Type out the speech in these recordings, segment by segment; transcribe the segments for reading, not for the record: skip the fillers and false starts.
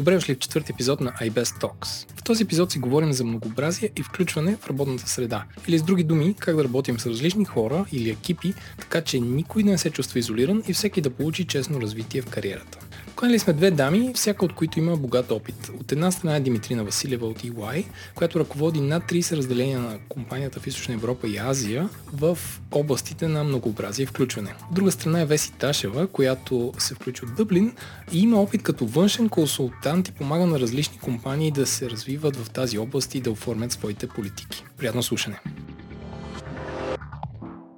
Добре дошли в четвърти епизод на iBest Talks. В този епизод си говорим за многообразие и включване в работната среда. Или с други думи, как да работим с различни хора или екипи, така че никой да не се чувства изолиран и всеки да получи честно развитие в кариерата. Поканили сме две дами, всяка от които има богат опит. От една страна е Димитрина Василева от EY, която ръководи над 30 разделения на компанията в Източна Европа и Азия в областите на многообразие и включване. От друга страна е Веси Ташева, която се включи от Дъблин и има опит като външен консултант и помага на различни компании да се развиват в тази област и да оформят своите политики. Приятно слушане!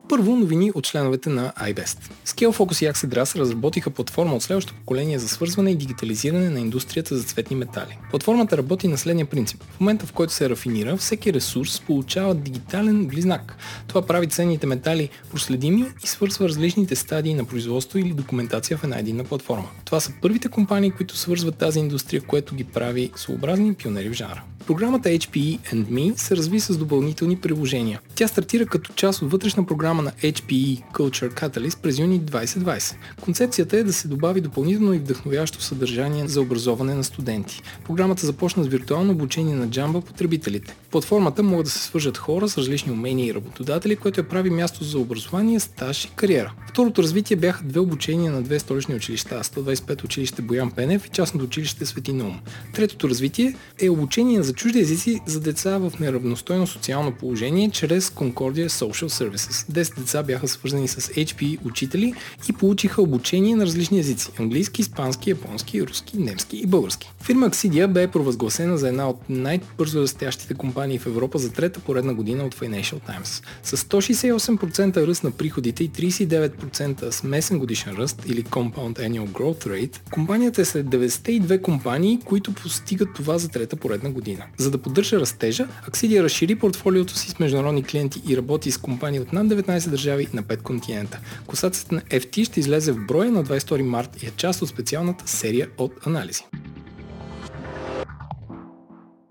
Първо новини от членовете на iBest. ScaleFocus и AxeGras разработиха платформа от следващото поколение за свързване и дигитализиране на индустрията за цветни метали. Платформата работи на следния принцип. В момента, в който се рафинира, всеки ресурс получава дигитален близнак. Това прави ценните метали проследими и свързва различните стадии на производство или документация в една единна платформа. Това са първите компании, които свързват тази индустрия, което ги прави своеобразни пионери в жанра. Програмата HPE and Me се разви с допълнителни приложения. Тя стартира като част от вътрешна програма на HPE Culture Catalyst през юни 2020. Концепцията е да се добави допълнително и вдъхновяващо съдържание за образование на студенти. Програмата започна с виртуално обучение на джамба потребителите. В платформата могат да се свържат хора с различни умения и работодатели, което я прави място за образование, стаж и кариера. Второто развитие бяха две обучения на две столични училища, 125 училище Боян Пенев и частното училище Свети Наум. Третото развитие е обучение за чужди езици за деца в неравностойно социално положение чрез Concordia Social Services. 10 деца бяха свързани с HPE учители и получиха обучение на различни езици – английски, испански, японски, руски, немски и български. Фирма Axidia бе провъзгласена за една от най-бързо растящите компании в Европа за трета поредна година от Financial Times. С 168% ръст на приходите и 39% смесен годишен ръст или Compound Annual Growth Rate, компанията е сред 92 компании, които постигат това за трета поредна година. За да поддържа растежа, Axidia разшири портфолиото си с международни клиенти и работи с компании от над 19 държави на 5 континента. Класацията на FT ще излезе в броя на 22 март и е част от специалната серия от анализи.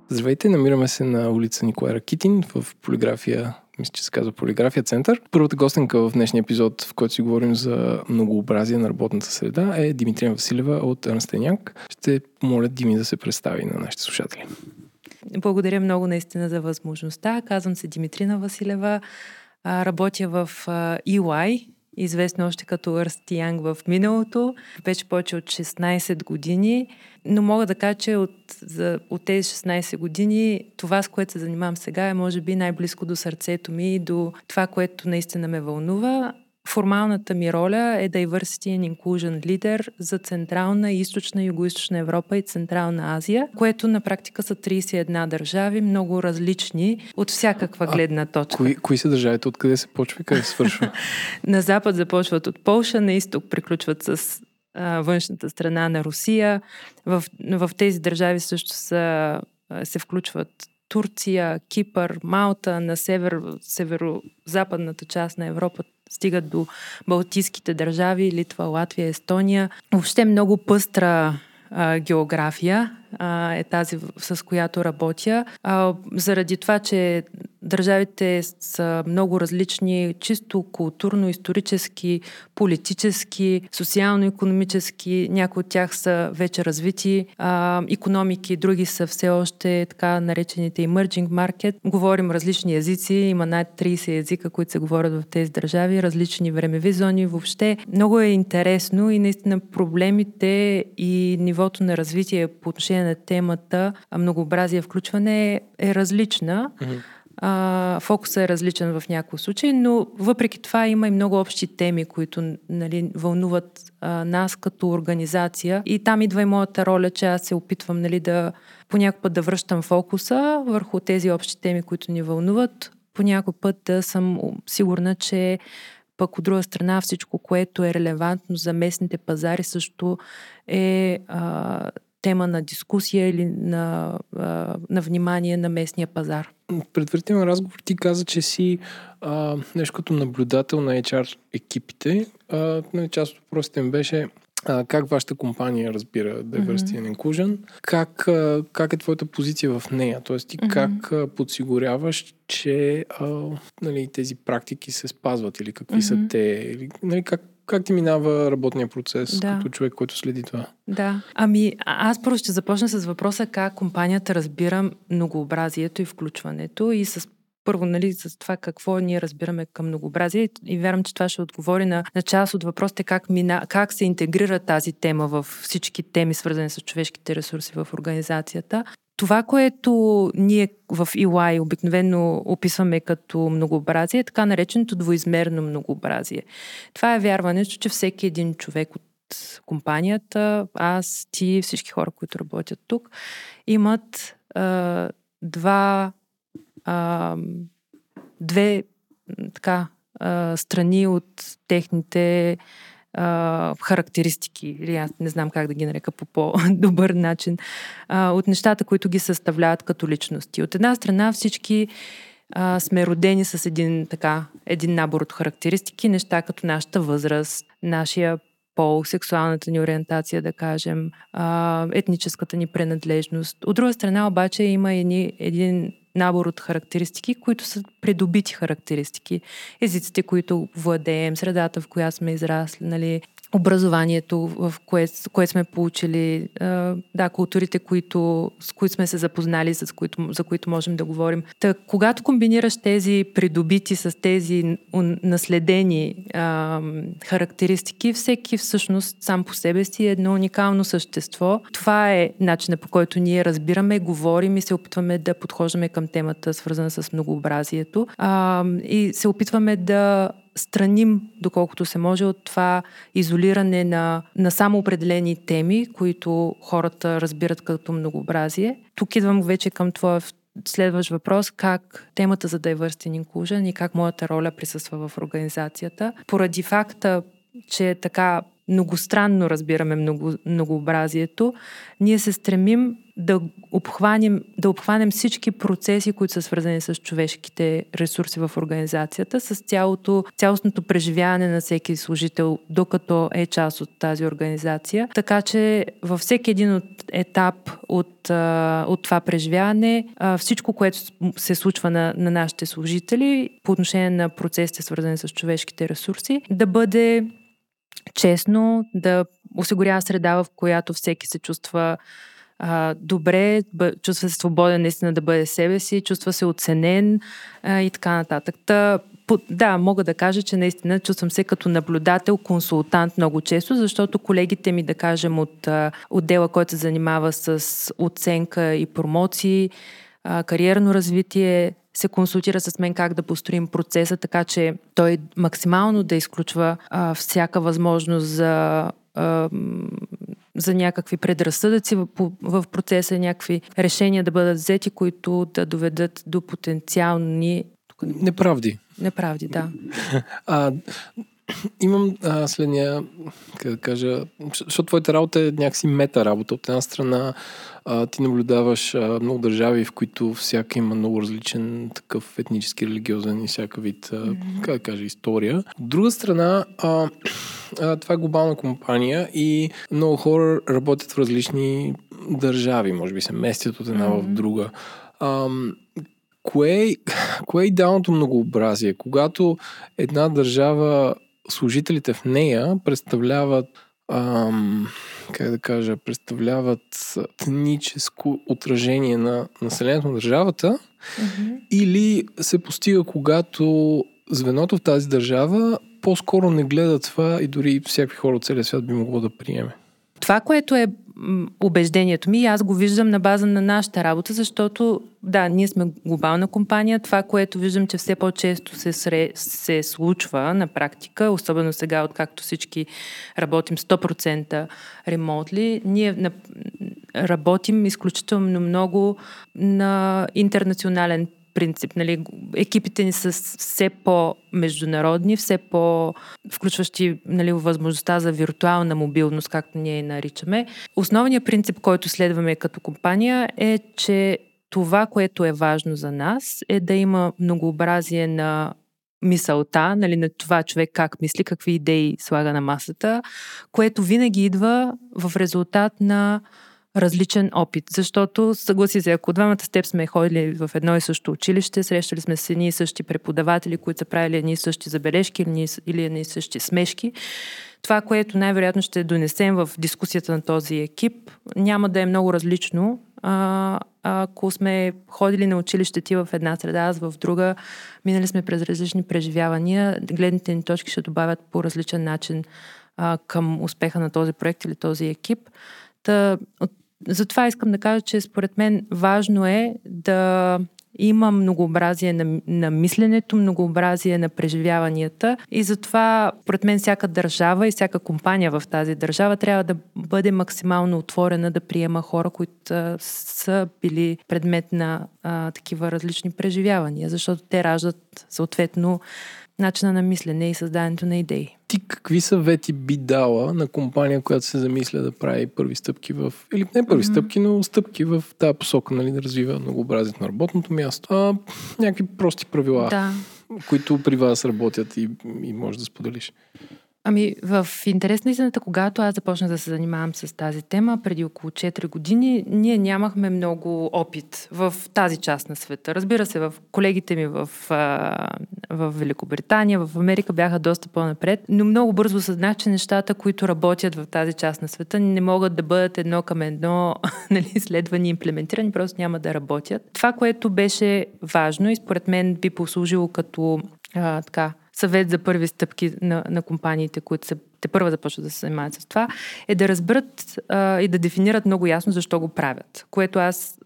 Здравейте, намираме се на улица Николай Ракитин в полиграфия, мисля, че се казва Полиграфия център. Първата гостенка в днешния епизод, в който си говорим за многообразие на работната среда, е Димитрина Василева от Ernst & Young. Ще помоля Дими да се представи на нашите слушатели. Благодаря много наистина за възможността. Казвам се Димитрина Василева, работя в EY, известно още като Ernst & Young в миналото, вече повече от 16 години, но мога да кажа, че от тези 16 години това, с което се занимавам сега, е може би най-близко до сърцето ми и до това, което наистина ме вълнува. Формалната ми роля е Diversity and Inclusion Leader за Централна, Източна, Югоизточна Европа и Централна Азия, което на практика са 31 държави, много различни от всякаква гледна точка. Кои са държавите? Откъде се почва и къде се свършва? На запад започват от Полша, на изток приключват с външната страна на Русия. В тези държави също се включват Турция, Кипър, Малта, на северо-западната част на Европа стигат до Балтийските държави, Литва, Латвия, Естония. Въобще много пъстра география е тази, с която работя. Заради това, че държавите са много различни, чисто културно, исторически, политически, социално-икономически, някои от тях са вече развити икономики, други са все още така наречените emerging market. Говорим различни езици, има над 30 езика, които се говорят в тези държави, различни времеви зони. Въобще много е интересно и наистина проблемите и нивото на развитие по отношение на темата многообразие и включване е различна. Фокусът е различен в някои случаи, но въпреки това има и много общи теми, които вълнуват нас като организация. И там идва и моята роля, че аз се опитвам да понякога да връщам фокуса върху тези общи теми, които ни вълнуват. Понякога път да съм сигурна, че пък от друга страна всичко, което е релевантно за местните пазари, също е тема на дискусия или на внимание на местния пазар. Предварителен разговор ти каза, че си нещо като наблюдател на HR екипите. Част от въпросите ми беше как вашата компания разбира Diversity and Inclusion, как е твоята позиция в нея, т.е. ти как подсигуряваш, че тези практики се спазват или какви са те, или как Как ти минава работния процес като човек, който следи това? Да. Ами аз първо ще започна с въпроса как компанията разбира многообразието и включването и с първо, нали, за това какво ние разбираме към многообразие и вярвам, че това ще отговори на част от въпросите как се интегрира тази тема в всички теми, свързани с човешките ресурси в организацията. Това, което ние в EY обикновено описваме като многообразие, е така нареченото двоизмерно многообразие. Това е вярването, че всеки един човек от компанията, аз, ти, всички хора, които работят тук, имат две страни от техните характеристики, или аз не знам как да ги нарека по по-добър начин, от нещата, които ги съставляват като личности. От една страна всички сме родени с един набор от характеристики, неща като нашата възраст, нашия пол, сексуалната ни ориентация, да кажем, етническата ни принадлежност. От друга страна обаче има един набор от характеристики, които са придобити характеристики. Езиците, които владеем, средата, в която сме израсли, нали, образованието, в което сме получили, културите, с които сме се запознали, за които можем да говорим. Та, когато комбинираш тези придобити с тези наследени характеристики, всеки всъщност сам по себе си е едно уникално същество. Това е начинът, по който ние разбираме, говорим и се опитваме да подхождаме към темата, свързана с многообразието. И се опитваме да страним, доколкото се може, от това изолиране на само определени теми, които хората разбират като многообразие. Тук идвам вече към твоя следващ въпрос, как темата за Diversity and Inclusion и как моята роля присъства в организацията. Поради факта, че така многостранно разбираме многообразието, ние се стремим да обхванем всички процеси, които са свързани с човешките ресурси в организацията, с цялостното преживяване на всеки служител, докато е част от тази организация. Така че във всеки един етап от това преживяване, всичко, което се случва на нашите служители по отношение на процесите, свързани с човешките ресурси, да бъде честно, да осигурява среда, в която всеки се чувства добре, чувства се свободен наистина да бъде себе си, чувства се оценен и така нататък. Да, мога да кажа, че наистина чувствам се като наблюдател, консултант много често, защото колегите ми, да кажем, от отдела, който се занимава с оценка и промоции, кариерно развитие, се консултира с мен как да построим процеса, така че той максимално да изключва всяка възможност за някакви предразсъдъци в процеса, някакви решения да бъдат взети, които да доведат до потенциални неправди. Неправди, да. Имам следния, как да кажа, защото твоята работа е някакси мета работа. От една страна ти наблюдаваш много държави, в които всяка има много различен такъв етнически, религиозен и всяка вид, как да кажа, история. От друга страна, това е глобална компания и много хора работят в различни държави, може би се местят от една в друга. Кое е идеалното многообразие? Когато една държава, служителите в нея представляват представляват етническо отражение на населението на държавата, или се постига, когато звеното в тази държава по-скоро не гледа това и дори всякакви хора от целия свят би могло да приеме. Това, което е убеждението ми, аз го виждам на база на нашата работа, защото да, ние сме глобална компания. Това, което виждам, че все по-често се случва на практика, особено сега, откакто всички работим 100% ремонтли, ние работим изключително много на интернационален принцип. Нали, екипите ни са все по-международни, все по-включващи, нали, възможността за виртуална мобилност, както ние я наричаме. Основният принцип, който следваме като компания, е, че това, което е важно за нас, е да има многообразие на мисълта, нали, на това човек как мисли, какви идеи слага на масата, което винаги идва в резултат на различен опит, защото съгласи се, ако двамата с теб сме ходили в едно и също училище, срещали сме с едни и същи преподаватели, които са правили едни и същи забележки или едни и същи смешки, това, което най-вероятно ще донесем в дискусията на този екип, няма да е много различно. Ако сме ходили на училище ти в една среда, аз в друга, минали сме през различни преживявания, гледните ни точки ще добавят по различен начин към успеха на този проект или този екип. Затова искам да кажа, че според мен важно е да има многообразие на мисленето, многообразие на преживяванията и затова, според мен, всяка държава и всяка компания в тази държава трябва да бъде максимално отворена да приема хора, които са били предмет на такива различни преживявания, защото те раждат съответно начина на мислене и създаването на идеи. Ти какви съвети би дала на компания, която се замисля да прави първи стъпки в... Или не първи стъпки, но стъпки в тази посока, нали, да развива многообразието на работното място. Някакви прости правила, които при вас работят и може да споделиш. В интерес на истината, когато аз започнах да се занимавам с тази тема, преди около 4 години, ние нямахме много опит в тази част на света. Разбира се, в колегите ми в Великобритания, в Америка бяха доста по-напред, но много бързо съзнах, че нещата, които работят в тази част на света, не могат да бъдат едно към едно изследвани и имплементирани, просто няма да работят. Това, което беше важно и според мен би послужило като съвет за първи стъпки на компаниите, които тепърва започват да се занимават с това, е да разберат и да дефинират много ясно защо го правят. Което аз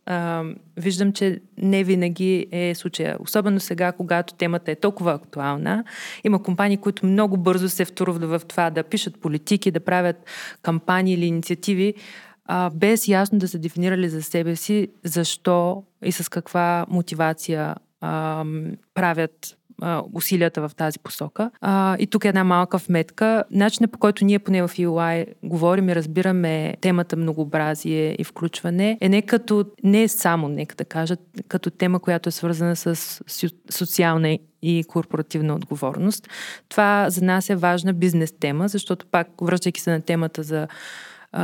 виждам, че не винаги е случая. Особено сега, когато темата е толкова актуална. Има компании, които много бързо се втурват в това да пишат политики, да правят кампании или инициативи, без ясно да са дефинирали за себе си защо и с каква мотивация правят усилията в тази посока. И тук е една малка вметка. Начинът, по който ние поне в EY говорим и разбираме темата многообразие и включване, е не е само като тема, която е свързана с социална и корпоративна отговорност. Това за нас е важна бизнес тема, защото пак, връщайки се на темата за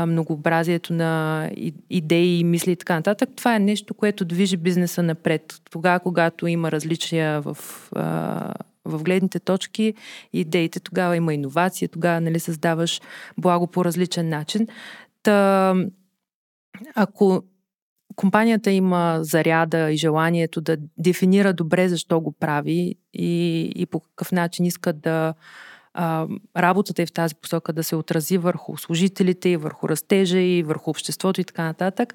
многообразието на идеи, мисли и така нататък. Това е нещо, което движи бизнеса напред. Тогава, когато има различия в гледните точки и идеите, тогава има иновация, тогава създаваш благо по различен начин. Ако компанията има заряда и желанието да дефинира добре защо го прави и по какъв начин иска да работата е в тази посока да се отрази върху служителите и върху растежа и върху обществото и така нататък,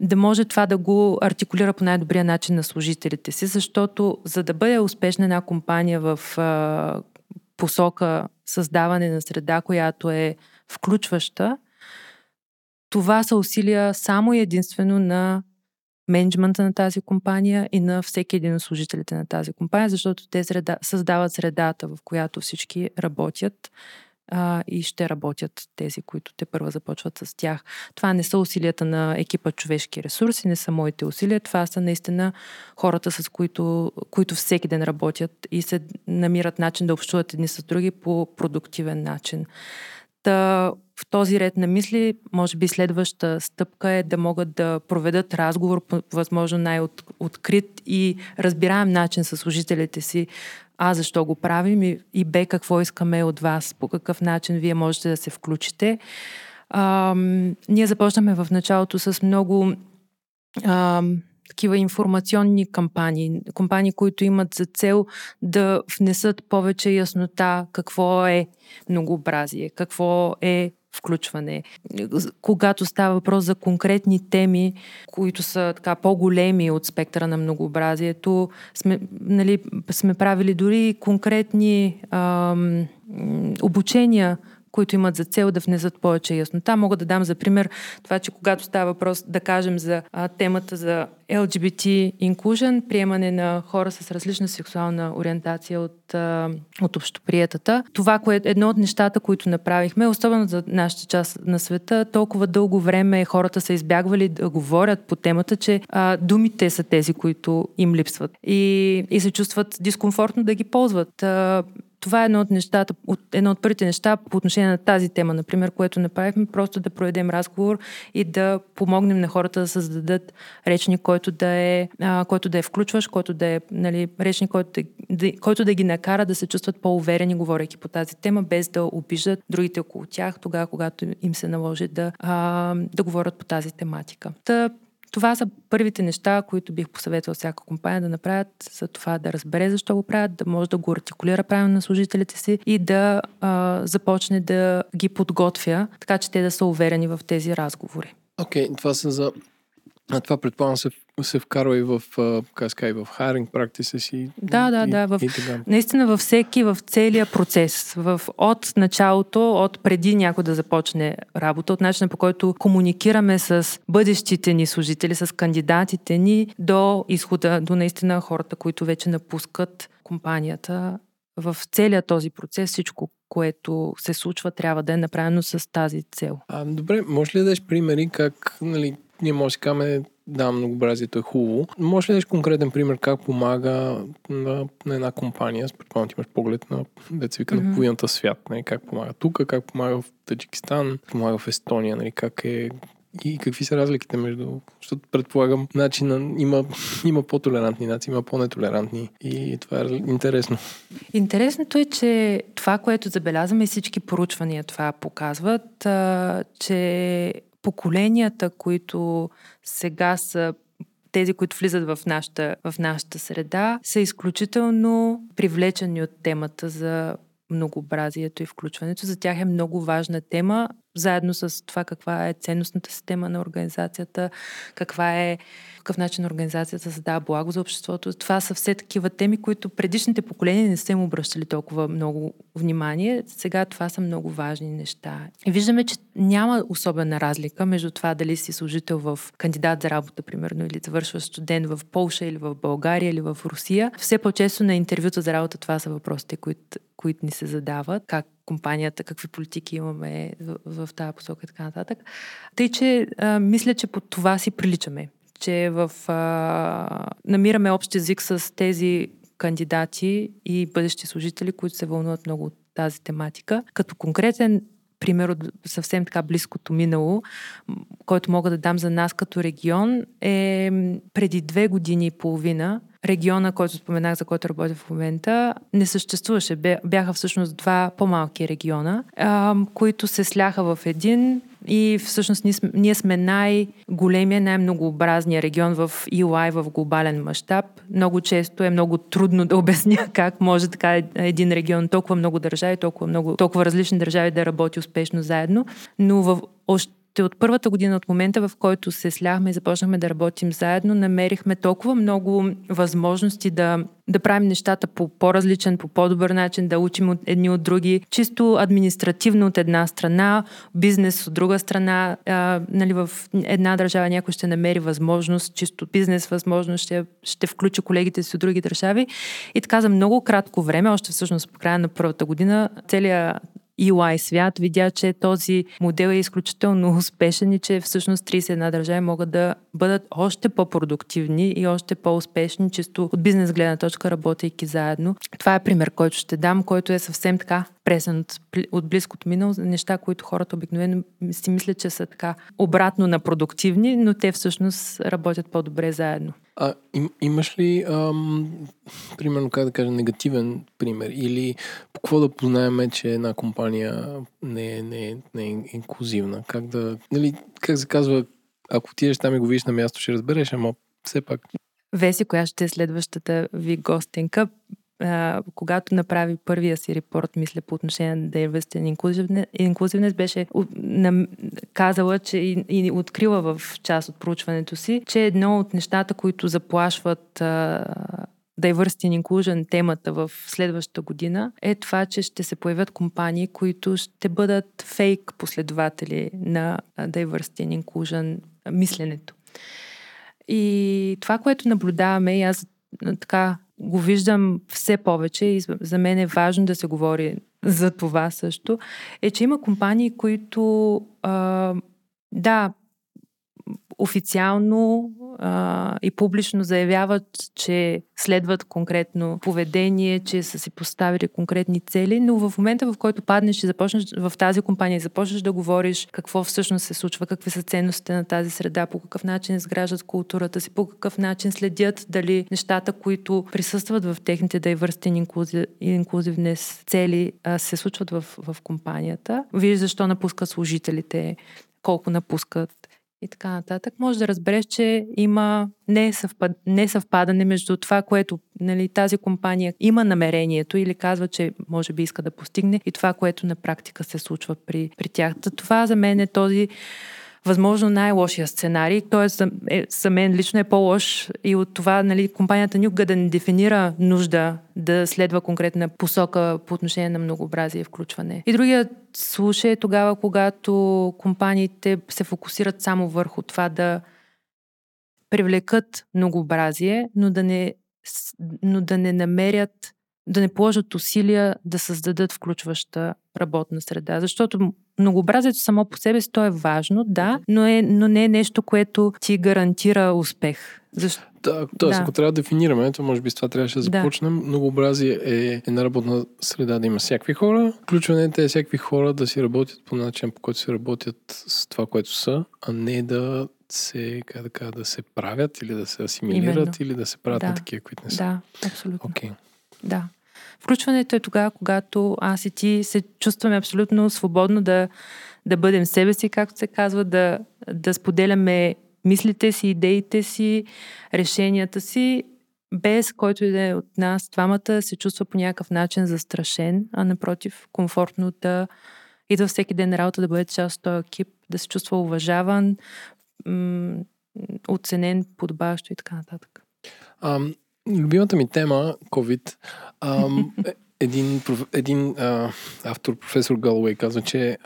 да може това да го артикулира по най-добрия начин на служителите си, защото за да бъде успешна една компания в посока създаване на среда, която е включваща, това са усилия само и единствено на мениджмънта на тази компания и на всеки един от служителите на тази компания, защото те създават средата, в която всички работят и ще работят тези, които тепърва започват с тях. Това не са усилията на екипа човешки ресурси, не са моите усилия, това са наистина хората, с които всеки ден работят и се намират начин да общуват едни с други по продуктивен начин. В този ред на мисли, може би следваща стъпка е да могат да проведат разговор по възможно най-открит и разбираем начин със служителите си, защо го правим и бе, какво искаме от вас, по какъв начин вие можете да се включите. Ние започнахме в началото с много такива информационни кампании, които имат за цел да внесат повече яснота какво е многообразие, какво е включване. Когато става въпрос за конкретни теми, които са по-големи от спектъра на многообразието, сме правили дори конкретни обучения, които имат за цел да внесат повече яснота. Мога да дам за пример това, че когато става въпрос, да кажем, за темата за LGBT inclusion, приемане на хора с различна сексуална ориентация от общоприетата. Това, едно от нещата, които направихме, особено за нашата част на света, толкова дълго време хората са избягвали да говорят по темата, че думите са тези, които им липсват и се чувстват дискомфортно да ги ползват. това е едно от първите неща по отношение на тази тема, например, което направихме, просто да проведем разговор и да помогнем на хората да създадат речник, който да е включващ, който да е речник, който да ги накара да се чувстват по-уверени, говорейки по тази тема, без да обиждат другите около тях, тогава, когато им се наложи да говорят по тази тематика. Това са първите неща, които бих посъветвал всяка компания да направят, за това да разбере защо го правят, да може да го артикулира правилно на служителите си и да започне да ги подготвя, така че те да са уверени в тези разговори. Окей, това предполагам се вкарва и в hiring practices и така. Наистина във целия процес. От началото, от преди някой да започне работа, от начина по който комуникираме с бъдещите ни служители, с кандидатите ни, до изхода, до наистина хората, които вече напускат компанията. В целия този процес всичко, което се случва, трябва да е направено с тази цел. Добре, може ли да дадеш примери как, ние може да кажем, да, многообразието е хубаво. Може ли да дадеш конкретен пример как помага на една компания, предполагам ти имаш поглед на на половината свят, как помага тук, как помага в Таджикистан, помага в Естония, как е и какви са разликите между, защото предполагам начина, има по-толерантни нации, има по-нетолерантни и това е интересно. Интересното е, че това, което забелязваме, всички поручвания това показват, че поколенията, които сега са тези, които влизат в нашата среда, са изключително привлечени от темата за многообразието и включването. За тях е много важна тема, заедно с това каква е ценностната система на организацията, какъв начин организацията създава благо за обществото. Това са все такива теми, които предишните поколения не са им обръщали толкова много внимание. Сега това са много важни неща. И виждаме, че няма особена разлика между това дали си служител в кандидат за работа, примерно, или завършваш студент в Полша или в България или в Русия. Все по-често на интервюта за работа това са въпросите, които ни се задават. Как компанията, какви политики имаме в тази посока и така нататък. Тъй, че мисля, че по това си приличаме, че намираме общ език с тези кандидати и бъдещи служители, които се вълнуват много от тази тематика. Като конкретен пример от съвсем така близкото минало, който мога да дам за нас като регион, е преди 2 години и половина региона, който споменах, за който работя в момента, не съществуваше. Бяха всъщност 2 по-малки региона, които се сляха в един и всъщност ние сме най-големия, най-многообразния регион в EY, в глобален мащаб. Много често е много трудно да обясня как може така един регион, толкова много държави, толкова различни държави да работи успешно заедно, но от първата година, от момента, в който се сляхме и започнахме да работим заедно, намерихме толкова много възможности да правим нещата по по-различен, по по-добър начин, да учим от едни от други. Чисто административно от една страна, бизнес от друга страна. В една държава някой ще намери възможност, чисто бизнес възможност, ще включи колегите си от други държави. И така за много кратко време, още всъщност по края на първата година, целият EY свят видя, че този модел е изключително успешен и че всъщност 31 държави могат да бъдат още по-продуктивни и още по-успешни, чисто от бизнес гледна точка, работейки заедно. Това е пример, който ще дам, който е съвсем така пресен от близкото минало, неща, които хората обикновено си мислят, че са така обратно на продуктивни, но те всъщност работят по-добре заедно. Имаш ли, примерно, как да кажа, негативен пример? Или по какво да познаем, че една компания не е инклюзивна? Как се казва, ако отидеш там и го видиш на място, ще разбереш, ама все пак. Веси, коя ще е следващата ви гостенка, когато направи първия си репорт, мисля, по отношение на Diversity and Inclusiveness, беше казала, че и открила в част от проучването си, че едно от нещата, които заплашват Diversity and Inclusion темата в следващата година, е това, че ще се появят компании, които ще бъдат фейк последователи на Diversity and Inclusion мисленето. И това, което наблюдаваме, и аз така го виждам все повече и за мен е важно да се говори за това също, е, че има компании, които официално и публично заявяват, че следват конкретно поведение, че са си поставили конкретни цели, но в момента, в който паднеш и започнеш в тази компания и започнеш да говориш какво всъщност се случва, какви са ценностите на тази среда, по какъв начин изграждат културата си, по какъв начин следят дали нещата, които присъстват в техните diversity and inclusiveness цели, се случват в компанията. Виж защо напускат служителите, колко напускат и така нататък. Може да разбереш, че има несъвпадане между това, което тази компания има намерението или казва, че може би иска да постигне, и това, което на практика се случва при тях. Това за мен е този възможно най-лошия сценарий. Той за мен лично е по-лош и от това компанията никога да не дефинира нужда да следва конкретна посока по отношение на многообразие и включване. И другият случай е тогава, когато компаниите се фокусират само върху това да привлекат многообразие, но да не намерят, да не положат усилия да създадат включваща работна среда. Защото многообразието само по себе си, то е важно, да, но не е нещо, което ти гарантира успех. Защо? Да, тоест, ако трябва да дефинираме, то може би с това трябваше да започнем. Да. Многообразие е една работна среда да има всякакви хора. Включването е всякакви хора да си работят по начин, по който се работят с това, което са, а не да се, да се правят или да се асимилират. Именно. Или да се правят на такива, които не са. Да, абсолютно. Okay. Да. Включването е тогава, когато аз и ти се чувстваме абсолютно свободно да бъдем себе си, както се казва, да споделяме мислите си, идеите си, решенията си, без който и да е от нас двамата се чувства по някакъв начин застрашен, а напротив, комфортно да идва всеки ден на работа, да бъде част от този екип, да се чувства уважаван, оценен, подобаващо и така нататък. Любимата ми тема, COVID, един автор, професор Галуей, казва, че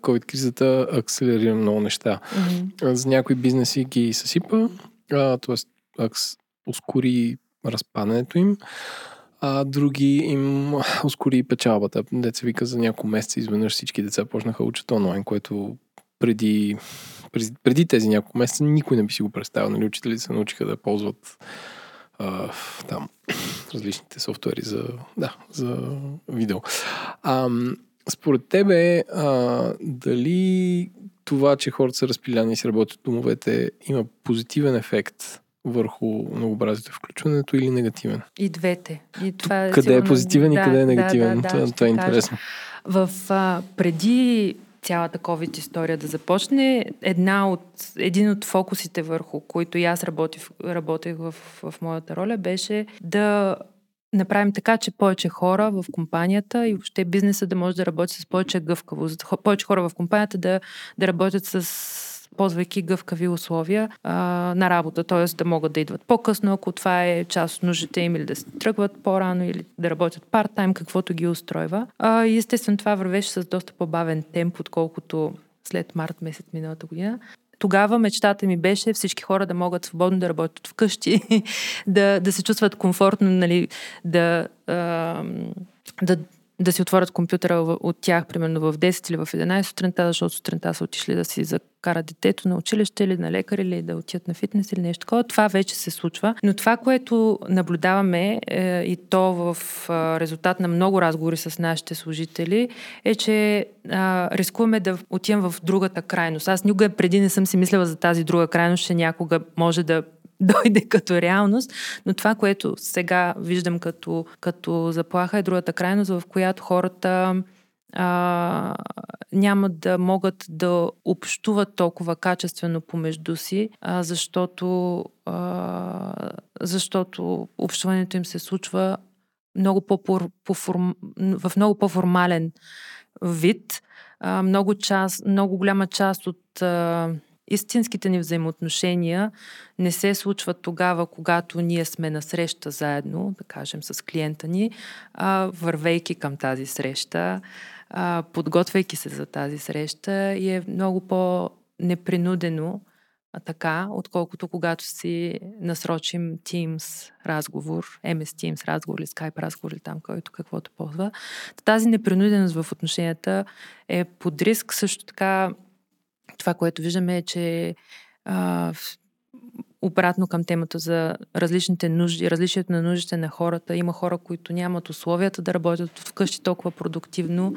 COVID-кризата акселерира много неща. Mm-hmm. За някои бизнеси ги съсипа, т.е. ускори разпадането им, а други им ускори печалбата. Деца вика, за няколко месеца изведнъж всички деца почнаха учат онлайн, което преди тези няколко месеца никой не би си го представил. Нали? Учителите се научиха да ползват там различните софтуери за видео. Според тебе, дали това, че хората са разпиляни и си работят в домовете, има позитивен ефект върху многообразието и включването или негативен? И двете. И това къде е позитивен и къде е негативен? Това е интересно. Преди цялата COVID история да започне, един от фокусите, върху които и аз работех в моята роля, беше да направим така, че повече хора в компанията и въобще бизнеса да може да работи с повече гъвкавост. Повече хора в компанията да работят ползвайки гъвкави условия на работа, т.е. да могат да идват по-късно, ако това е част от нуждите им, или да се тръгват по-рано, или да работят парт-тайм, каквото ги устройва. И естествено това вървеше с доста по-бавен темп, отколкото след март месец миналата година. Тогава мечтата ми беше всички хора да могат свободно да работят вкъщи, да се чувстват комфортно, да си отворят компютъра от тях, примерно в 10 или в 11 сутринта, защото сутринта са отишли да си закарат детето на училище или на лекар, или да отидат на фитнес или нещо такова. Това вече се случва. Но това, което наблюдаваме и то в резултат на много разговори с нашите служители, е, че рискуваме да отидем в другата крайност. Аз никога преди не съм си мислила за тази друга крайност, че някога може да дойде като реалност, но това, което сега виждам като заплаха, е другата крайност, в която хората няма да могат да общуват толкова качествено помежду си, защото общуването им се случва в много по-формален вид. Много голяма част от истинските ни взаимоотношения не се случват тогава, когато ние сме на среща заедно, да кажем, с клиента ни, вървейки към тази среща, подготвяйки се за тази среща, и е много по-непринудено така, отколкото когато си насрочим Teams разговор, MS Teams разговор или Skype разговор или там, който каквото ползва. Тази непринуденост в отношенията е под риск. Също така това, което виждаме, е, че обратно към темата за различните нужди, различието на нуждите на хората. Има хора, които нямат условията да работят вкъщи толкова продуктивно,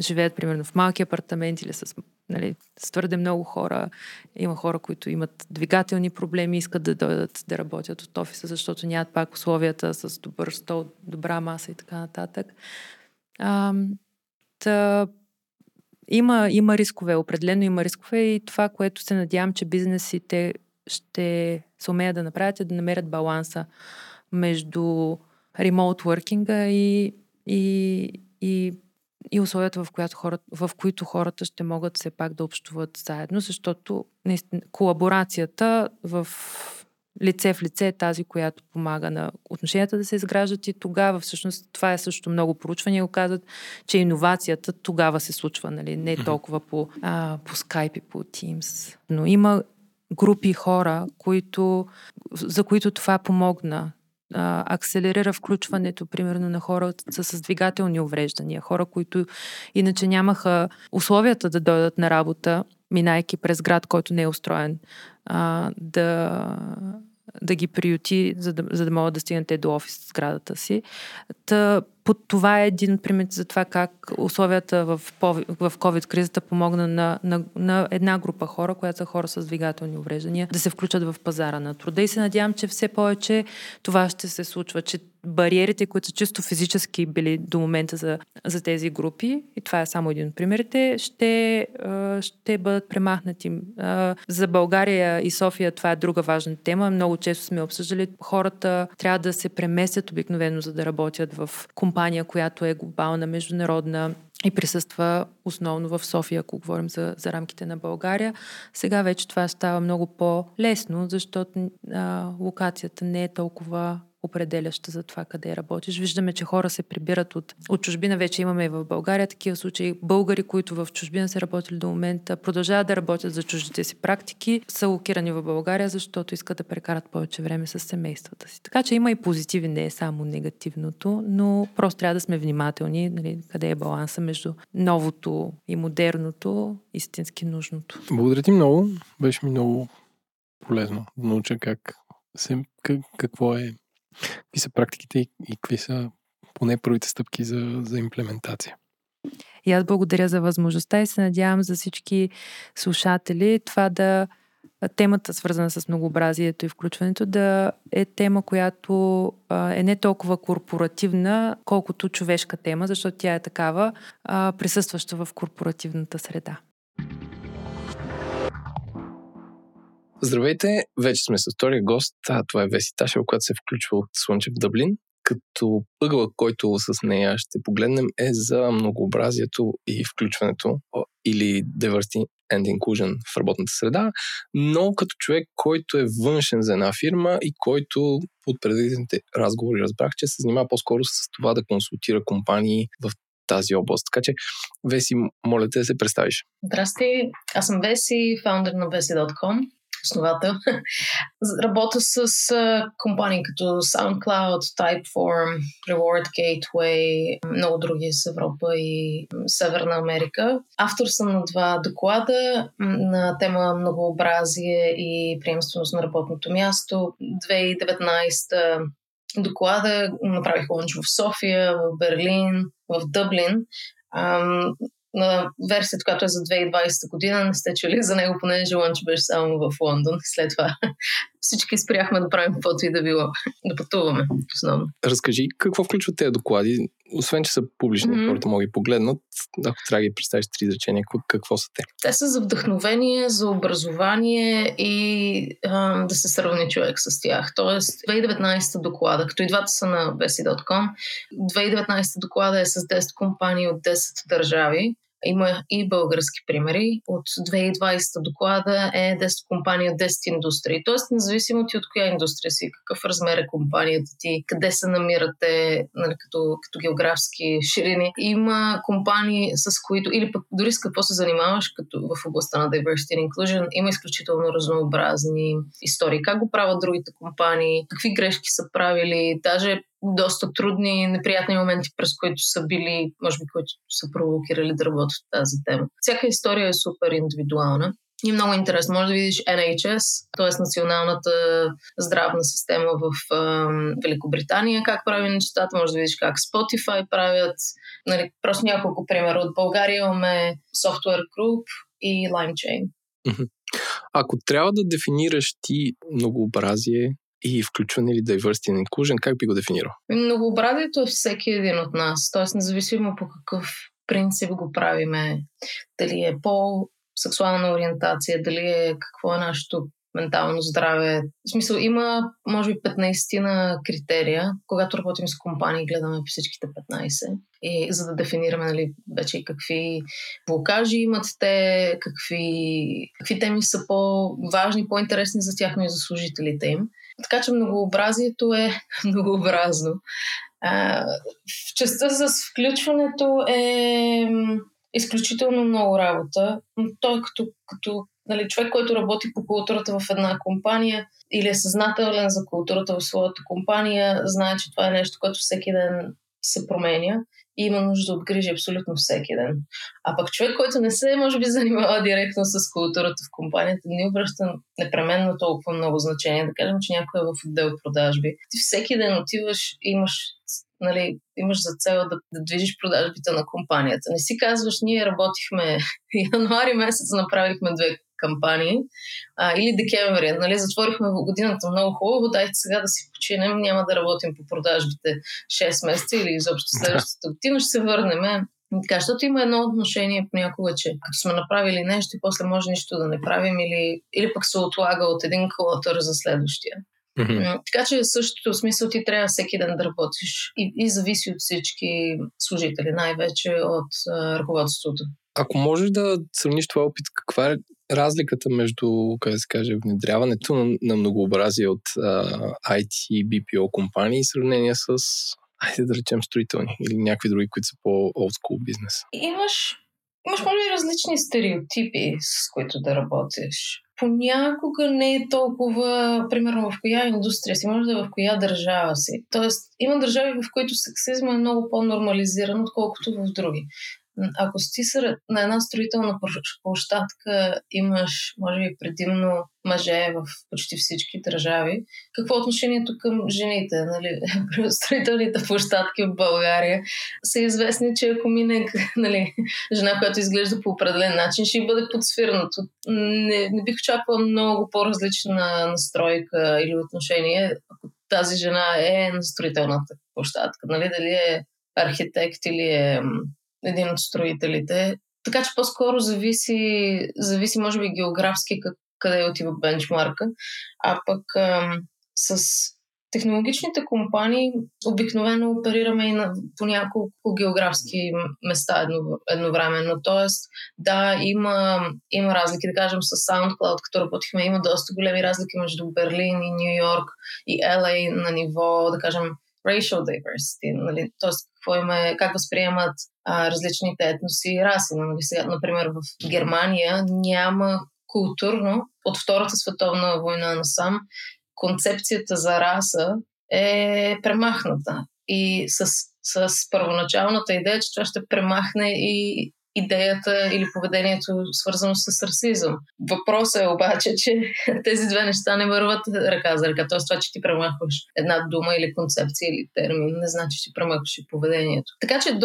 живеят примерно в малки апартаменти или с, нали, с твърде много хора. Има хора, които имат двигателни проблеми, искат да дойдат да работят от офиса, защото нямат пак условията с добър стол, добра маса и така нататък. Има рискове, определено има рискове, и това, което се надявам, че бизнесите ще се умеят да направят, е да намерят баланса между ремоут уъркинга и условията, в които хората ще могат все пак да общуват заедно, защото наистина колаборацията в лице в лице е тази, която помага на отношенията да се изграждат, и тогава всъщност това е също много проучвания го казват, че иновацията тогава се случва, нали? Не толкова по Skype и по Teams. Но има групи хора, за които това помогна. Акселерира включването, примерно, на хора с двигателни увреждания, хора, които иначе нямаха условията да дойдат на работа, минайки през град, който не е устроен, да ги приюти, за да могат да стигнат до офис в сградата си. Това е един от примерите за това как условията в COVID-кризата помогна на една група хора, която са хора с двигателни увреждания, да се включат в пазара на труда. И се надявам, че все повече това ще се случва, че бариерите, които са чисто физически били до момента за тези групи, и това е само един от примерите, ще бъдат премахнати. За България и София това е друга важна тема. Много често сме обсъждали, хората трябва да се преместят обикновено, за да работят в компания, която е глобална, международна и присъства основно в София, ако говорим за рамките на България. Сега вече това става много по-лесно, защото локацията не е толкова определяща за това къде работиш. Виждаме, че хора се прибират от чужбина. Вече имаме и в България такива случаи. Българи, които в чужбина са работили до момента, продължават да работят за чуждите си практики, са локирани в България, защото искат да прекарат повече време с семействата си. Така че има и позитиви, не е само негативното, но просто трябва да сме внимателни, нали, къде е баланса между новото и модерното, истински нужното. Благодаря ти много. Беше ми много полезно да науча какво е, какви са практиките и какви са поне първите стъпки за имплементация. И аз благодаря за възможността и се надявам за всички слушатели темата, свързана с многообразието и включването, да е тема, която е не толкова корпоративна, колкото човешка тема, защото тя е такава, присъстваща в корпоративната среда. Здравейте, вече сме с втория гост. Това е Веси Ташева, която се включва от слънчев Дъблин. Като ъгълът, който с нея ще погледнем, е за многообразието и включването, или diversity and inclusion в работната среда, но като човек, който е външен за една фирма и който от предвидените разговори разбрах, че се занимава по-скоро с това да консултира компании в тази област. Така че, Веси, моля те да се представиш. Здрасти, аз съм Веси, фаундър на Vesi.com. Основател. Работя с компании като SoundCloud, Typeform, Reward Gateway, много други с Европа и Северна Америка. Автор съм на 2 доклада на тема многообразие и приемственост на работното място. 2019 доклада направих лонч в София, в Берлин, в Дъблин. На версията, която е за 2020 година, не сте чули за него, понеже лънч беше само в Лондон. След това всички спряхме да правим каквото и да било, да пътуваме основно. Разкажи, какво включват тези доклади? Освен, че са публични, хората могат да погледнат, ако трябва да ги представиш 3 изречения, какво са те? Те са за вдъхновение, за образование и да се сравни човек с тях. Тоест, 2019 доклада, като и двата са на Vesi.com, 2019 доклада е с 10 компании от 10 държави. Има и български примери. От 2020 доклада е 10 компании от 10 индустрии. Тоест, независимо ти от коя индустрия си, какъв размер е компанията ти, къде се намирате, нали, като географски ширини. Има компании, с които, или пък дори с какво се занимаваш, като в областта на diversity and inclusion, има изключително разнообразни истории. Как го правят другите компании, какви грешки са правили, даже доста трудни, неприятни моменти, през които са били, може би, които са провокирали да работят тази тема. Всяка история е супер индивидуална. И много интересно. Може да видиш NHS, т.е. националната здравна система в Великобритания, как прави нещата. Може да видиш как Spotify правят. Нали, просто няколко примера. От България имаме Software Group и LimeChain. Ако трябва да дефинираш ти многообразие и включване или diversity and inclusion, как би го дефинирал? Многообразието е всеки един от нас. Т.е. независимо по какъв принцип го правиме. Дали е пол, сексуална ориентация, дали е какво е нашето ментално здраве. В смисъл, има може би 15 на критерия, когато работим с компании, гледаме по всичките 15. И за да дефинираме, нали, вече какви блокажи имат те, какви теми са по-важни, по-интересни за тях, но и за служителите им. Така че многообразието е многообразно. В частта с включването е изключително много работа. Но той като нали, човек, който работи по културата в една компания или е съзнателен за културата в своята компания, знае, че това е нещо, което всеки ден се променя и има нужда от грижи абсолютно всеки ден. А пък човек, който не се може би занимава директно с културата в компанията, не обръща непременно толкова много значение. Да кажем, че някой е в отдел продажби. Ти всеки ден отиваш и имаш за цел да движиш продажбите на компанията. Не си казваш, ние работихме януари месец, направихме 2 кампании или декември. Нали, затворихме годината много хубаво, дайте сега да си починем, няма да работим по продажбите 6 месеца или изобщо следващата година, ще се върнем. Така, защото има едно отношение понякога, че като сме направили нещо и после може нищо да не правим или пък се отлага от един калотър за следващия. Mm-hmm. Така че същото смисъл ти трябва всеки ден да работиш и зависи от всички служители, най-вече от ръководството. Ако можеш да сравниш това опит, каква е разликата между, как да се каже, внедряването на многообразие от IT и BPO компании в сравнение с, да речем, строителни или някакви други, които са по-олдскул бизнес? Имаш може и различни стереотипи, с които да работиш. Понякога не е толкова, примерно, в коя индустрия си, може да е в коя държава си. Тоест, има държави, в които сексизма е много по-нормализиран, отколкото в други. Ако си на една строителна площадка, имаш, може би, предимно мъже в почти всички държави. Какво е отношението към жените? Нали? Строителните площадки в България са известни, че ако мине жена, която изглежда по определен начин, ще бъде подсвирнато. Не бих очаквала много по-различна настройка или отношение, ако тази жена е на строителната площадка. Нали? Дали е архитект или е един от строителите. Така че по-скоро зависи може би географски къде отива бенчмарка. А пък с технологичните компании обикновено оперираме и по няколко географски места едновременно. Тоест, да, има разлики. Да кажем с SoundCloud, като работихме, има доста големи разлики между Берлин и Нью Йорк и LA на ниво, да кажем, racial diversity, нали? Тоест как възприемат различните етноси и раси. Нали? Сега, например, в Германия няма културно, от Втората световна война насам, концепцията за раса е премахната. И с първоначалната идея, че това ще премахне и идеята или поведението свързано с расизъм. Въпросът е обаче, че тези две неща не върват ръка за ръка. Тоест това, че ти премахваш една дума или концепция или термин, не значи, че премахваш и поведението. Така че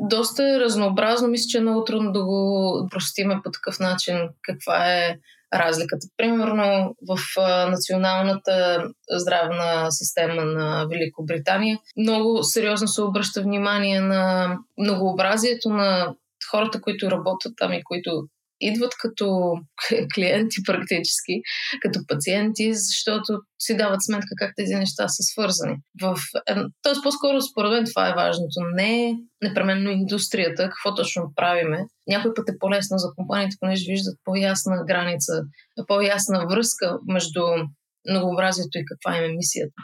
доста разнообразно. Мисля, че е много трудно да го простиме по такъв начин каква е разликата. Примерно в националната здравна система на Великобритания много сериозно се обръща внимание на многообразието на хората, които работят там и които идват като клиенти практически, като пациенти, защото си дават сметка как тези неща са свързани. Тоест по-скоро според мен това е важното. Не е непременно индустрията, какво точно правиме. Някой път е по-лесно за компаниите, понеже виждат по-ясна граница, по-ясна връзка между многообразието и каква им е мисията.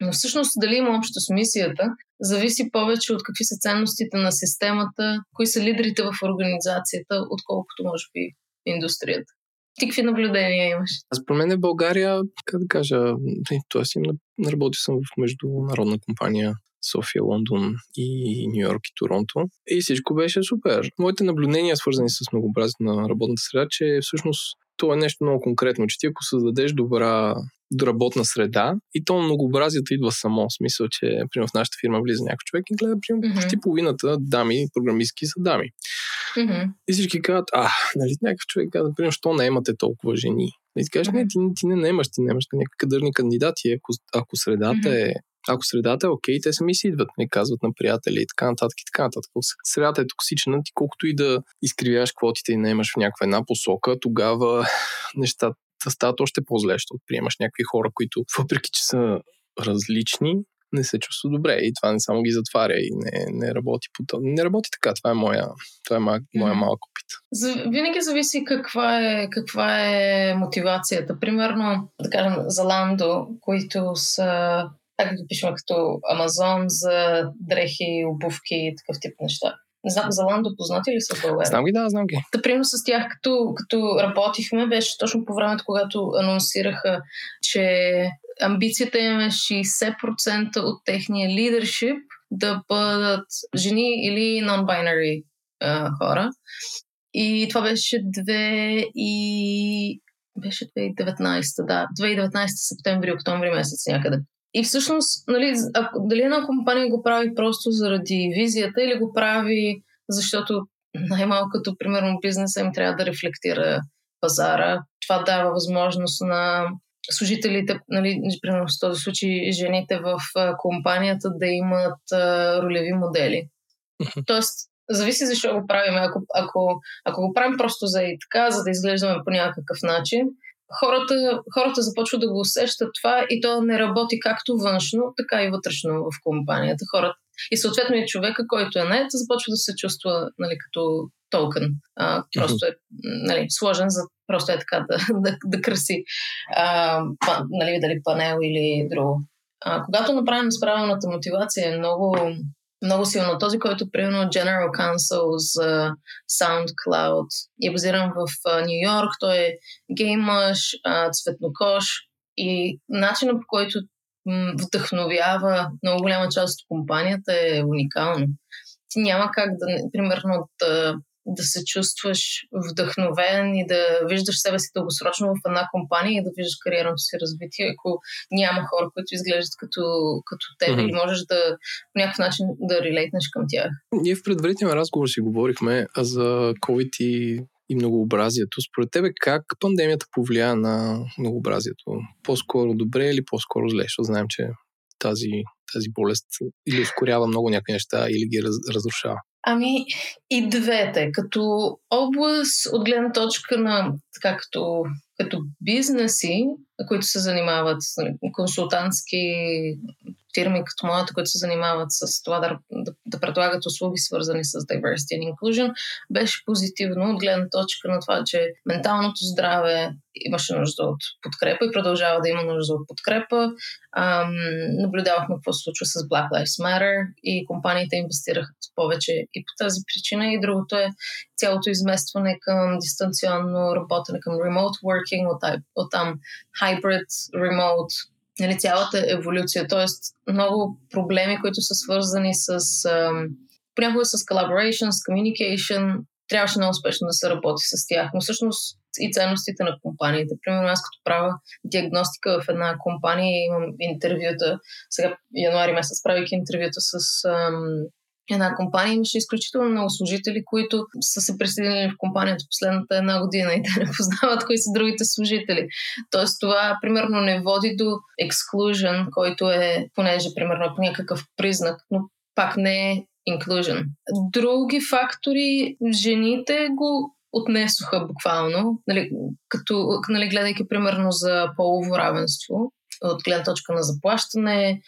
Но всъщност дали има общо с мисията, зависи повече от какви са ценностите на системата, кои са лидерите в организацията, отколкото може би индустрията. Ти какви наблюдения имаш? Според мен е България, как да кажа, това си работил съм в международна компания София, Лондон и Ню Йорк и Торонто. И всичко беше супер. Моите наблюдения, свързани с многообразието на работната среда, че всъщност това е нещо много конкретно, че ти ако създадеш добра работна среда и то многообразието идва само. В смисъл, че примерно в нашата фирма влиза някой човек и гледа, примерно, почти половината дами, програмистки са дами. И всички казват, нали, някакъв човек казва, примерно, що не имате толкова жени? И ти кажеш, не, ти не наемаш, ти наемаш на някакви кадърни кандидати, ако средата е окей, те сами си идват, не казват на приятели и така нататък и така нататък. Средата е токсична, ти колкото и да изкривяваш квотите и наемаш в някаква една посока, тогава нещата стават още по-зле, защото приемаш някакви хора, които въпреки, че са различни, не се чувства добре и това не само ги затваря и не работи по това. Не работи така, това е моя малък опит. Винаги зависи каква е мотивацията. Примерно, да кажем, за Ландо, които са, как да пишем, като Амазон за дрехи, обувки и такъв тип неща. Не знам, за Ландо познати ли са българи? Знам ги, да, знам ги. Да, примерно с тях, като работихме, беше точно по времето, когато анонсираха, че амбицията им е 60% от техния лидершип да бъдат жени или non-binary хора. И това беше 2019, да. 2019 септември-октомври месец някъде. И всъщност, нали, дали една компания го прави просто заради визията или го прави, защото най-малкото, примерно, бизнеса им трябва да рефлектира пазара. Това дава възможност на служителите, нали, примерно в този случай жените в компанията да имат ролеви модели. Тоест, зависи защо го правим. Ако го правим просто за и така, за да изглеждаме по някакъв начин, хората започват да го усещат това и то не работи както външно, така и вътрешно в компанията. Хората. И съответно и човека, който е нает, започва да се чувства, нали, като токън. Просто е, нали, сложен за просто е така да краси нали, дали панел или друго. Когато направим с правилната мотивация е много, много силно. Този, който примерно General Counsel за SoundCloud е базиран в Нью Йорк, той е гей мъж, цветнокож и начинът, по който вдъхновява много голяма част от компанията е уникално. Ти няма как да, примерно, да се чувстваш вдъхновен и да виждаш себе си дългосрочно в една компания и да виждаш кариерното си развитие, ако няма хора, които изглеждат като теб или можеш да по някакъв начин да релейтнеш към тях. Ние в предварителния разговор си говорихме за COVID и многообразието. Според тебе как пандемията повлия на многообразието? По-скоро добре или по-скоро зле? Защото знаем, че тази болест или ускорява много някакви неща, или ги разрушава. Ами и двете. Като област от гледна точка на така като бизнеси, които се занимават консултантски фирми като моята, които се занимават с това да предлагат услуги свързани с diversity and inclusion, беше позитивно от гледна точка на това, че менталното здраве имаше нужда от подкрепа и продължава да има нужда от подкрепа. Наблюдавахме какво се случва с Black Lives Matter и компаниите инвестираха повече и по тази причина. И другото е цялото изместване към дистанционно работене, към remote working, оттам hybrid, remote, нали, цялата еволюция, т.е. много проблеми, които са свързани с понякога с collaboration, с communication, трябваше много успешно да се работи с тях, но всъщност и ценностите на компаниите. Примерно аз като правя диагностика в една компания, имам интервюта, сега януари месец правих интервюта с една компания, имаше изключително много служители, които са се присъединили в компанията последната една година и те не познават кои са другите служители. Тоест това, примерно, не води до exclusion, който е, понеже, примерно, по някакъв признак, но пак не е inclusion. Други фактори, жените го отнесоха буквално, нали, нали, гледайки, примерно, за полово равенство, от гледна точка на заплащане,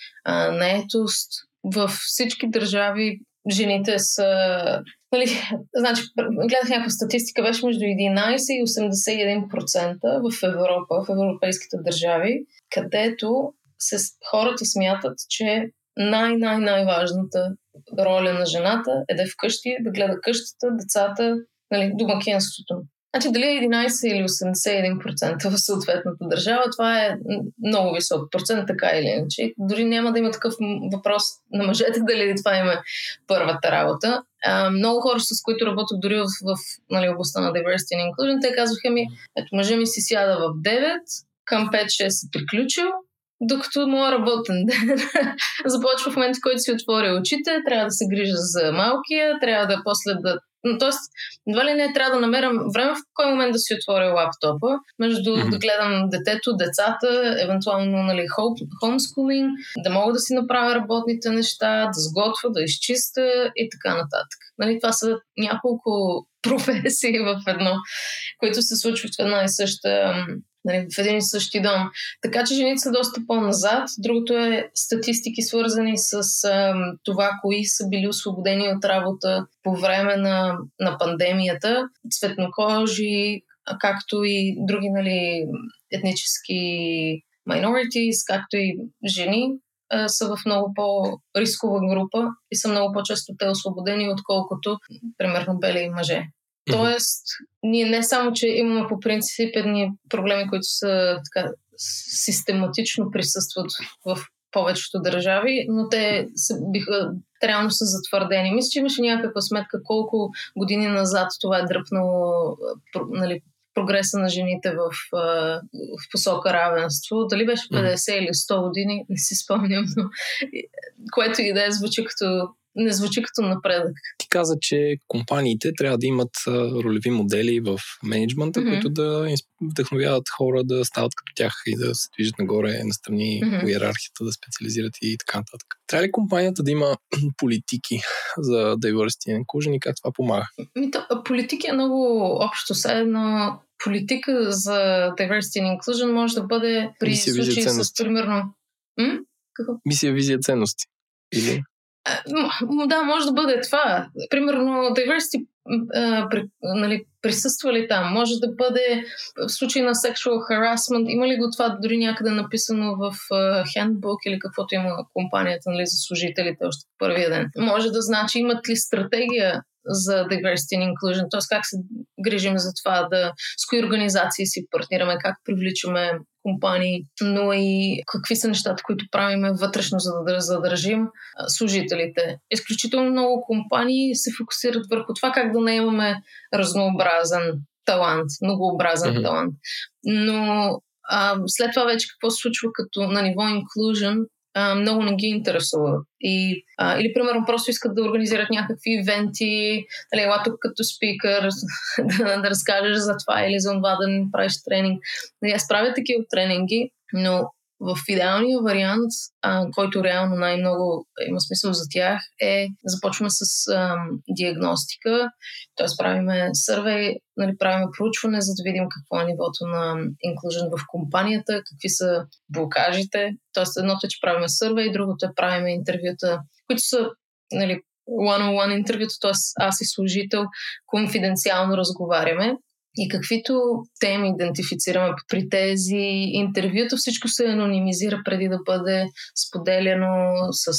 наетост. Във всички държави жените са... Нали, значи, гледах някаква статистика, беше между 11 и 81% в Европа, в европейските държави, където хората смятат, че най-важната роля на жената е да е вкъщи, да гледа къщата, децата, нали, домакинството. Значи дали 11 или 81% в съответната държава, това е много висок процент, така или иначе. Дори няма да има такъв въпрос на мъжете, дали това има първата работа. Много хора, с които работят дори в нали, областта на Diversity and Inclusion, те казваха ми, ето мъжа ми си сяда в 9, към 5-6 се приключил, докато моя работен ден започва в момента, в който си отвори очите, трябва да се грижа за малкия, трябва да после да... Тоест, едва ли не трябва да намерям време в кой момент да си отворя лаптопа, между да гледам детето, децата, евентуално нали, homeschooling, да мога да си направя работните неща, да сготвя, да изчистя и така нататък. Нали, това са няколко професии в едно, които се случват в една и съща... в един и същи дом. Така че жените са доста по-назад. Другото е статистики, свързани с това, кои са били освободени от работа по време на пандемията. Цветнокожи, както и други нали, етнически minorities, както и жени, са в много по-рискова група и са много по-често те освободени, отколкото, примерно, бели и мъже. Тоест, ние не само, че имаме по принцип едни проблеми, които са така систематично присъстват в повечето държави, но те реално са затвърдени. Мисля, че имаше някаква сметка колко години назад това е дръпнало нали, прогреса на жените в посока равенство. Дали беше 50 или 100 години, не си спомням, но което и да е не звучи като напредък. Ти каза, че компаниите трябва да имат ролеви модели в мениджмънта, които да вдъхновяват хора да стават като тях и да се движат нагоре, настрани по иерархията, да специализират и така нататък. Трябва ли компанията да има политики за diversity and inclusion и как това помага? Политики е много общо. Седно политика за diversity and inclusion може да бъде при случаи с примерно... Мисия, визия, ценности. Или... Да, може да бъде това. Примерно, diversity нали, присъства ли там? Може да бъде в случай на sexual harassment. Има ли го това дори някъде написано в handbook или каквото има компанията нали, за служителите още в първия ден? Може да значи имат ли стратегия за diversity and inclusion, т.е. как се грижим за това, с кои организации си партнираме, как привличаме компании, но и какви са нещата, които правиме вътрешно, за да задържим служителите. Изключително много компании се фокусират върху това, как да наемаме разнообразен талант, многообразен талант. Но след това вече какво се случва като на ниво inclusion, много не ги интересува. Или, примерно, просто искат да организират някакви ивенти, ела тук като спикър, да разкажеш за това или за това, да не правиш тренинг. Аз правя такива тренинги, но в идеалния вариант, който реално най-много има смисъл за тях, започваме с диагностика, т.е. правиме сървей, нали, правиме проучване, за да видим какво е нивото на inclusion в компанията, какви са блокажите, т.е. едното е, че правиме сървей, другото е правиме интервюта, които са нали, one-on-one интервюта, т.е. аз и служител конфиденциално разговаряме. И каквито теми идентифицираме при тези интервюта, всичко се анонимизира преди да бъде споделено с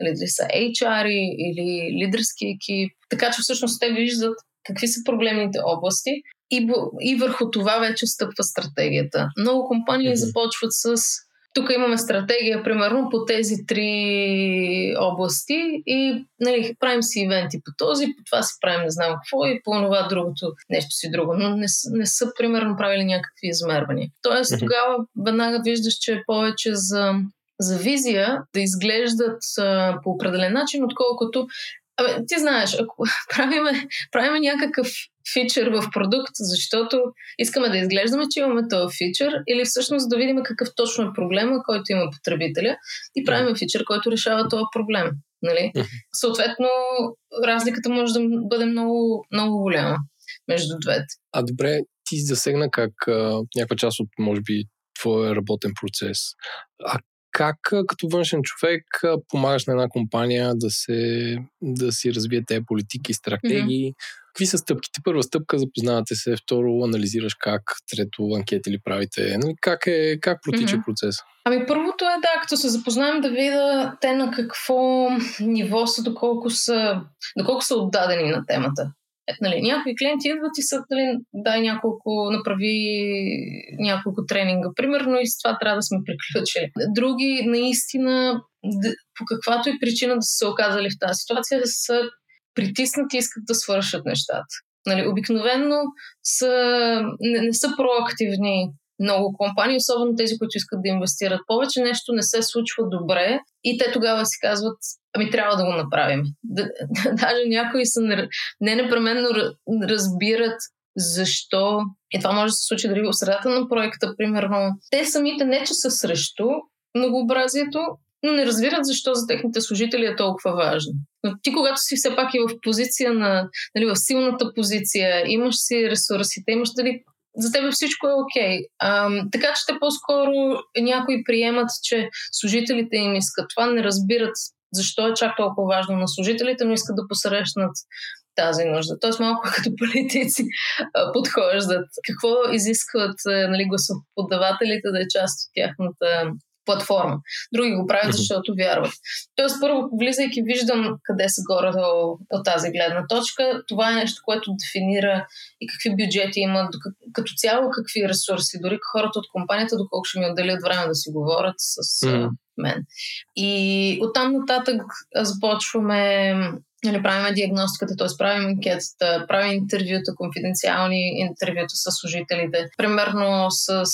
дали са HR или лидерски екип. Така че всъщност те виждат какви са проблемните области и върху това вече стъпва стратегията. Много компании започват с тук имаме стратегия, примерно, по тези 3 области и нали, правим си ивенти по този, по това си правим не знам какво и по това другото, нещо си друго. Но не са, примерно, правили някакви измервания. Тоест, тогава веднага виждаш, че е повече за визия да изглеждат по определен начин, отколкото... ти знаеш, ако правиме някакъв фичър в продукт, защото искаме да изглеждаме, че имаме този фичър или всъщност да видим какъв точно е проблема, който има потребителя и правиме фичър, който решава този проблем. Нали? Съответно, разликата може да бъде много, много голяма между двете. А добре, ти засегна как някаква част от, може би, твой работен процес. Как като външен човек помагаш на една компания да си развие тези политики и стратегии? Какви са стъпките? Първа стъпка, запознавате се, второ, анализираш как, трето, анкети ли правите? Как протича процеса? Ами първото е, да, като се запознаем да видя те на какво ниво са, доколко са отдадени на темата. някакви клиенти идват и са, дай няколко, направи няколко тренинга, примерно, и с това трябва да сме приключили. Други, наистина, по каквато и причина да са се оказали в тази ситуация, да са притиснати и искат да свършат нещата. Обикновено не са проактивни много компании, особено тези, които искат да инвестират повече. Нещо не се случва добре и те тогава си казват, ами трябва да го направим. Даже някои са не непременно разбират защо. И това може да се случи дори в средата на проекта, примерно. Те самите не, че са срещу многообразието, но не разбират защо за техните служители е толкова важно. Но ти, когато си все пак и в позиция на, в силната позиция, имаш си ресурсите, имаш за тебе всичко е окей. Така че те по-скоро някои приемат, че служителите им искат това, не разбират защо е чак толкова важно на служителите, но искат да посрещнат тази нужда. Тоест малко като политици подхождат. Какво изискват гласоподавателите да е част от тяхната платформа. Други го правят, защото вярват. Тоест, първо, влизайки, виждам къде са горе-долу от тази гледна точка. Това е нещо, което дефинира и какви бюджети имат, като цяло какви ресурси. Дори хората от компанията, доколко ще ми отделят време да си говорят с мен. И оттам нататък започваме, правим диагностиката, т.е. правим анкетата, правим интервюта, конфиденциални интервюта с служителите. Примерно с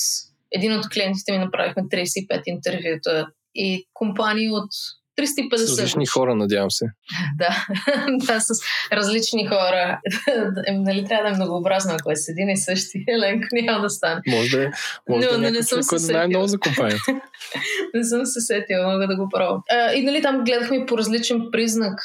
един от клиентите ми направихме 35 интервюта и компании от 350. С различни хора, надявам се. Да, с различни хора. Трябва да е многообразно, ако е с един и същи. Еленко, няма да стане. Може да е. Но не съм се сетила. Най-много за компанията. Не съм се сетила, мога да го пробвам. И там гледахме по различен признак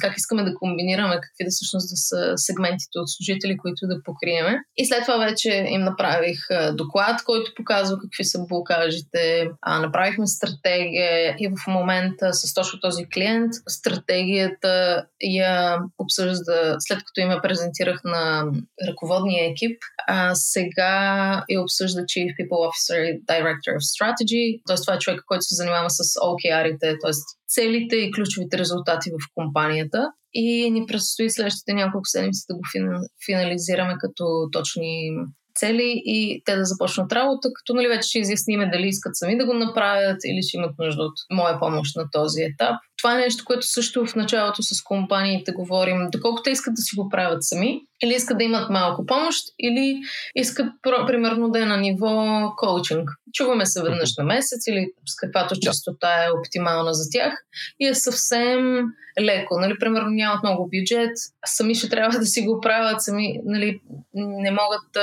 как искаме да комбинираме, какви да всъщност да са сегментите от служители, които да покриеме. И след това вече им направих доклад, който показва какви са блокажите. Направихме стратегия и в момента с точно този клиент. Стратегията я обсъжда, след като им я презентирах на ръководния екип, а сега я обсъжда Chief People Officer и Director of Strategy. Т.е. това е човек, който се занимава с OKR-ите, т.е. целите и ключовите резултати в компанията. И ни предстои следващите няколко седмици да го финализираме като точни цели и те да започнат работа, като вече ще изясниме дали искат сами да го направят или ще имат нужда от моя помощ на този етап. Това е нещо, което също в началото с компаниите говорим, доколко те искат да си го правят сами, или искат да имат малко помощ, или искат примерно да е на ниво коучинг. Чуваме се веднъж на месец или с каквато честота е оптимална за тях и е съвсем леко. Примерно нямат много бюджет, сами ще трябва да си го правят, сами не могат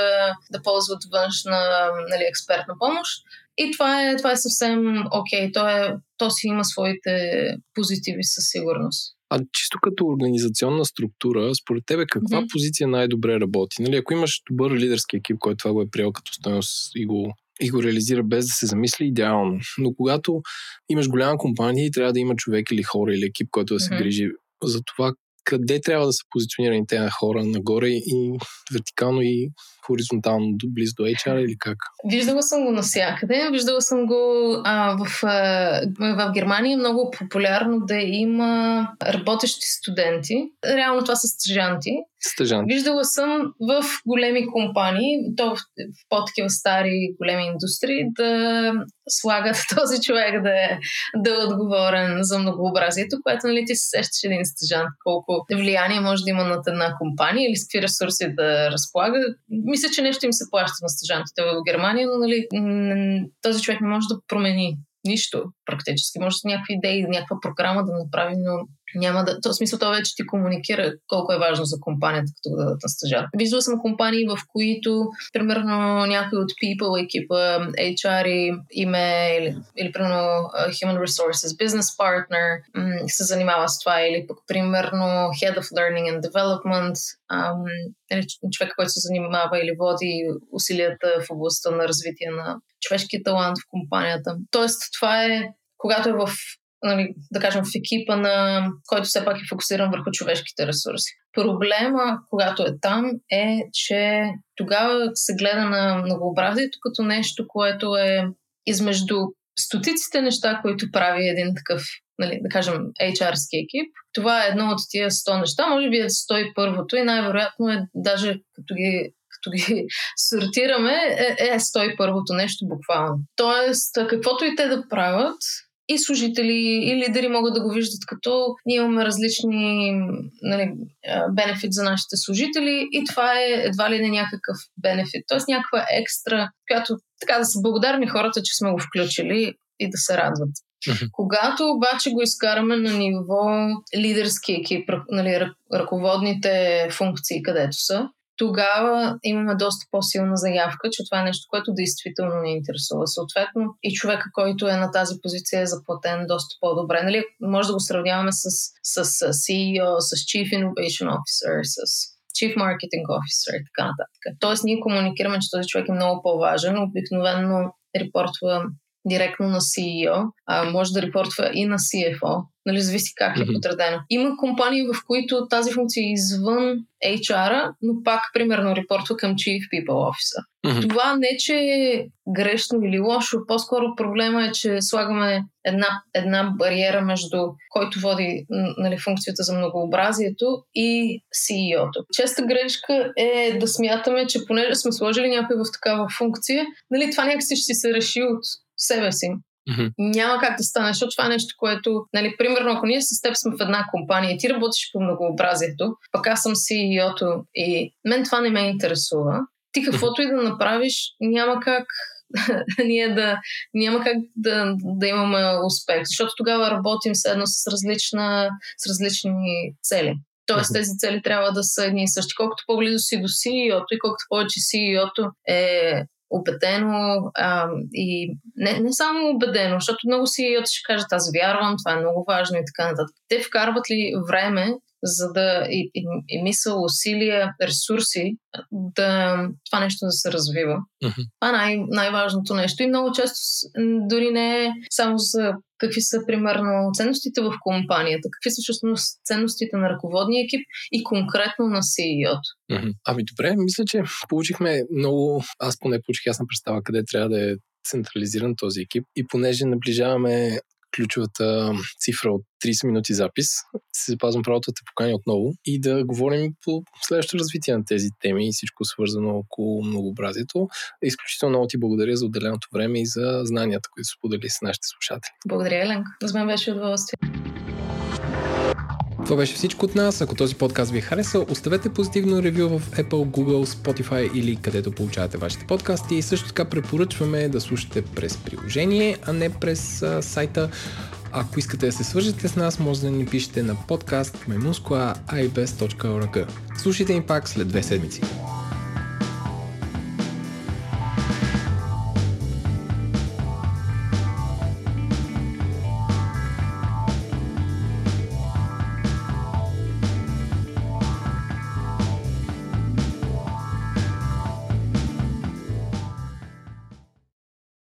да ползват външна експертна помощ. И това е съвсем окей. То си има своите позитиви със сигурност. А чисто като организационна структура, според тебе каква позиция най-добре работи? Ако имаш добър лидерски екип, който това го е приел като стойност и го реализира без да се замисли, идеално. Но когато имаш голяма компания и трябва да има човек или хора или екип, който да се грижи за това, къде трябва да са позиционирани тези хора нагоре и вертикално и хоризонтално, близо до HR или как? Виждала съм го навсякъде. Виждала съм го в Германия. Много популярно да има работещи студенти. Реално това са стажанти. Виждала съм в големи компании, то в по-такива стари големи индустрии, да слагат този човек да е отговорен за многообразието, което ти се сещаш един стажант, колко влияние може да има над една компания или с какви ресурси да разполага. Мисля, че нещо им се плаща на стажантите в Германия, но този човек не може да промени нищо практически. Може някакви идеи, някаква програма да направи, но няма да. В смисъл, това вече ти комуникира колко е важно за компанията, като да дадат на стажар. Виждала съм компании, в които, примерно, някой от people екипа, HR име или примерно Human Resources, Business Partner се занимава с това, или пък, примерно, Head of Learning and Development, човек, който се занимава или води усилията в областта на развитие на човешкия талант в компанията. Тоест, това е, когато е в да кажем, в екипа, който все пак е фокусиран върху човешките ресурси. Проблема, когато е там, е, че тогава се гледа на многообразието като нещо, което е измежду стотиците неща, които прави един такъв, нали, да кажем, HR-ски екип. Това е едно от тия 100 неща, може би е 101-то и най-вероятно е, даже като ги сортираме, е 101-то нещо буквално. Тоест, каквото и те да правят, и служители, и лидери могат да го виждат като ние имаме различни, нали, бенефит за нашите служители и това е едва ли не някакъв бенефит. Тоест някаква екстра, която така да са благодарни хората, че сме го включили и да се радват. Когато обаче го изкараме на ниво лидерски екип, нали, ръководните функции където са, тогава имаме доста по-силна заявка, че това е нещо, което действително ни интересува. Съответно и човека, който е на тази позиция, е заплатен доста по-добре. Нали? Може да го сравняваме с CEO, с Chief Innovation Officer, с Chief Marketing Officer и така нататък. Тоест ние комуникираме, че този човек е много по-важен. Обикновено репортва директно на CEO, може да репортва и на CFO, нали, зависи как е подредено. Има компании, в които тази функция е извън HR-а, но пак, примерно, репортва към Chief People Officer. Това не, че е грешно или лошо, по-скоро проблема е, че слагаме една бариера между който води, нали, функцията за многообразието и CEO-то. Честа грешка е да смятаме, че понеже сме сложили някой в такава функция, нали, това някакси ще се реши от себе си. Няма как да стане, защото това е нещо, което, нали, примерно, ако ние с теб сме в една компания и ти работиш по многообразието, пък аз съм CEO-то и мен това не ме интересува, ти каквото и да направиш, няма как няма как да имаме успех, защото тогава работим седно с различни цели. Тоест тези цели трябва да са едни и същи. Колкото по-близо си до CEO-то и колкото повече CEO-то е убедено и не само убедено, защото много CEO ще кажат, аз вярвам, това е много важно и така нататък. Те вкарват ли време, за да и мисъл, усилия, ресурси, да това нещо да се развива. Това е най-важното нещо. И много често дори не е само за какви са, примерно, ценностите в компанията, какви са всъщност ценностите на ръководния екип и конкретно на CEO-то. Ами добре, мисля, че получихме много, аз поне получих ясна представа къде трябва да е централизиран този екип и понеже наближаваме ключовата цифра от 30 минути запис, се запазвам правото да те поканя отново и да говорим по следващото развитие на тези теми и всичко свързано около многообразието. Изключително много ти благодаря за отделеното време и за знанията, които сподели с нашите слушатели. Благодаря, Еленко. За мен беше удоволствие. Това беше всичко от нас. Ако този подкаст ви е харесал, оставете позитивно ревю в Apple, Google, Spotify или където получавате вашите подкасти. И също така препоръчваме да слушате през приложение, а не през сайта. Ако искате да се свържете с нас, може да ни пишете на podcast@iBest.org. Слушайте ни пак след 2 седмици.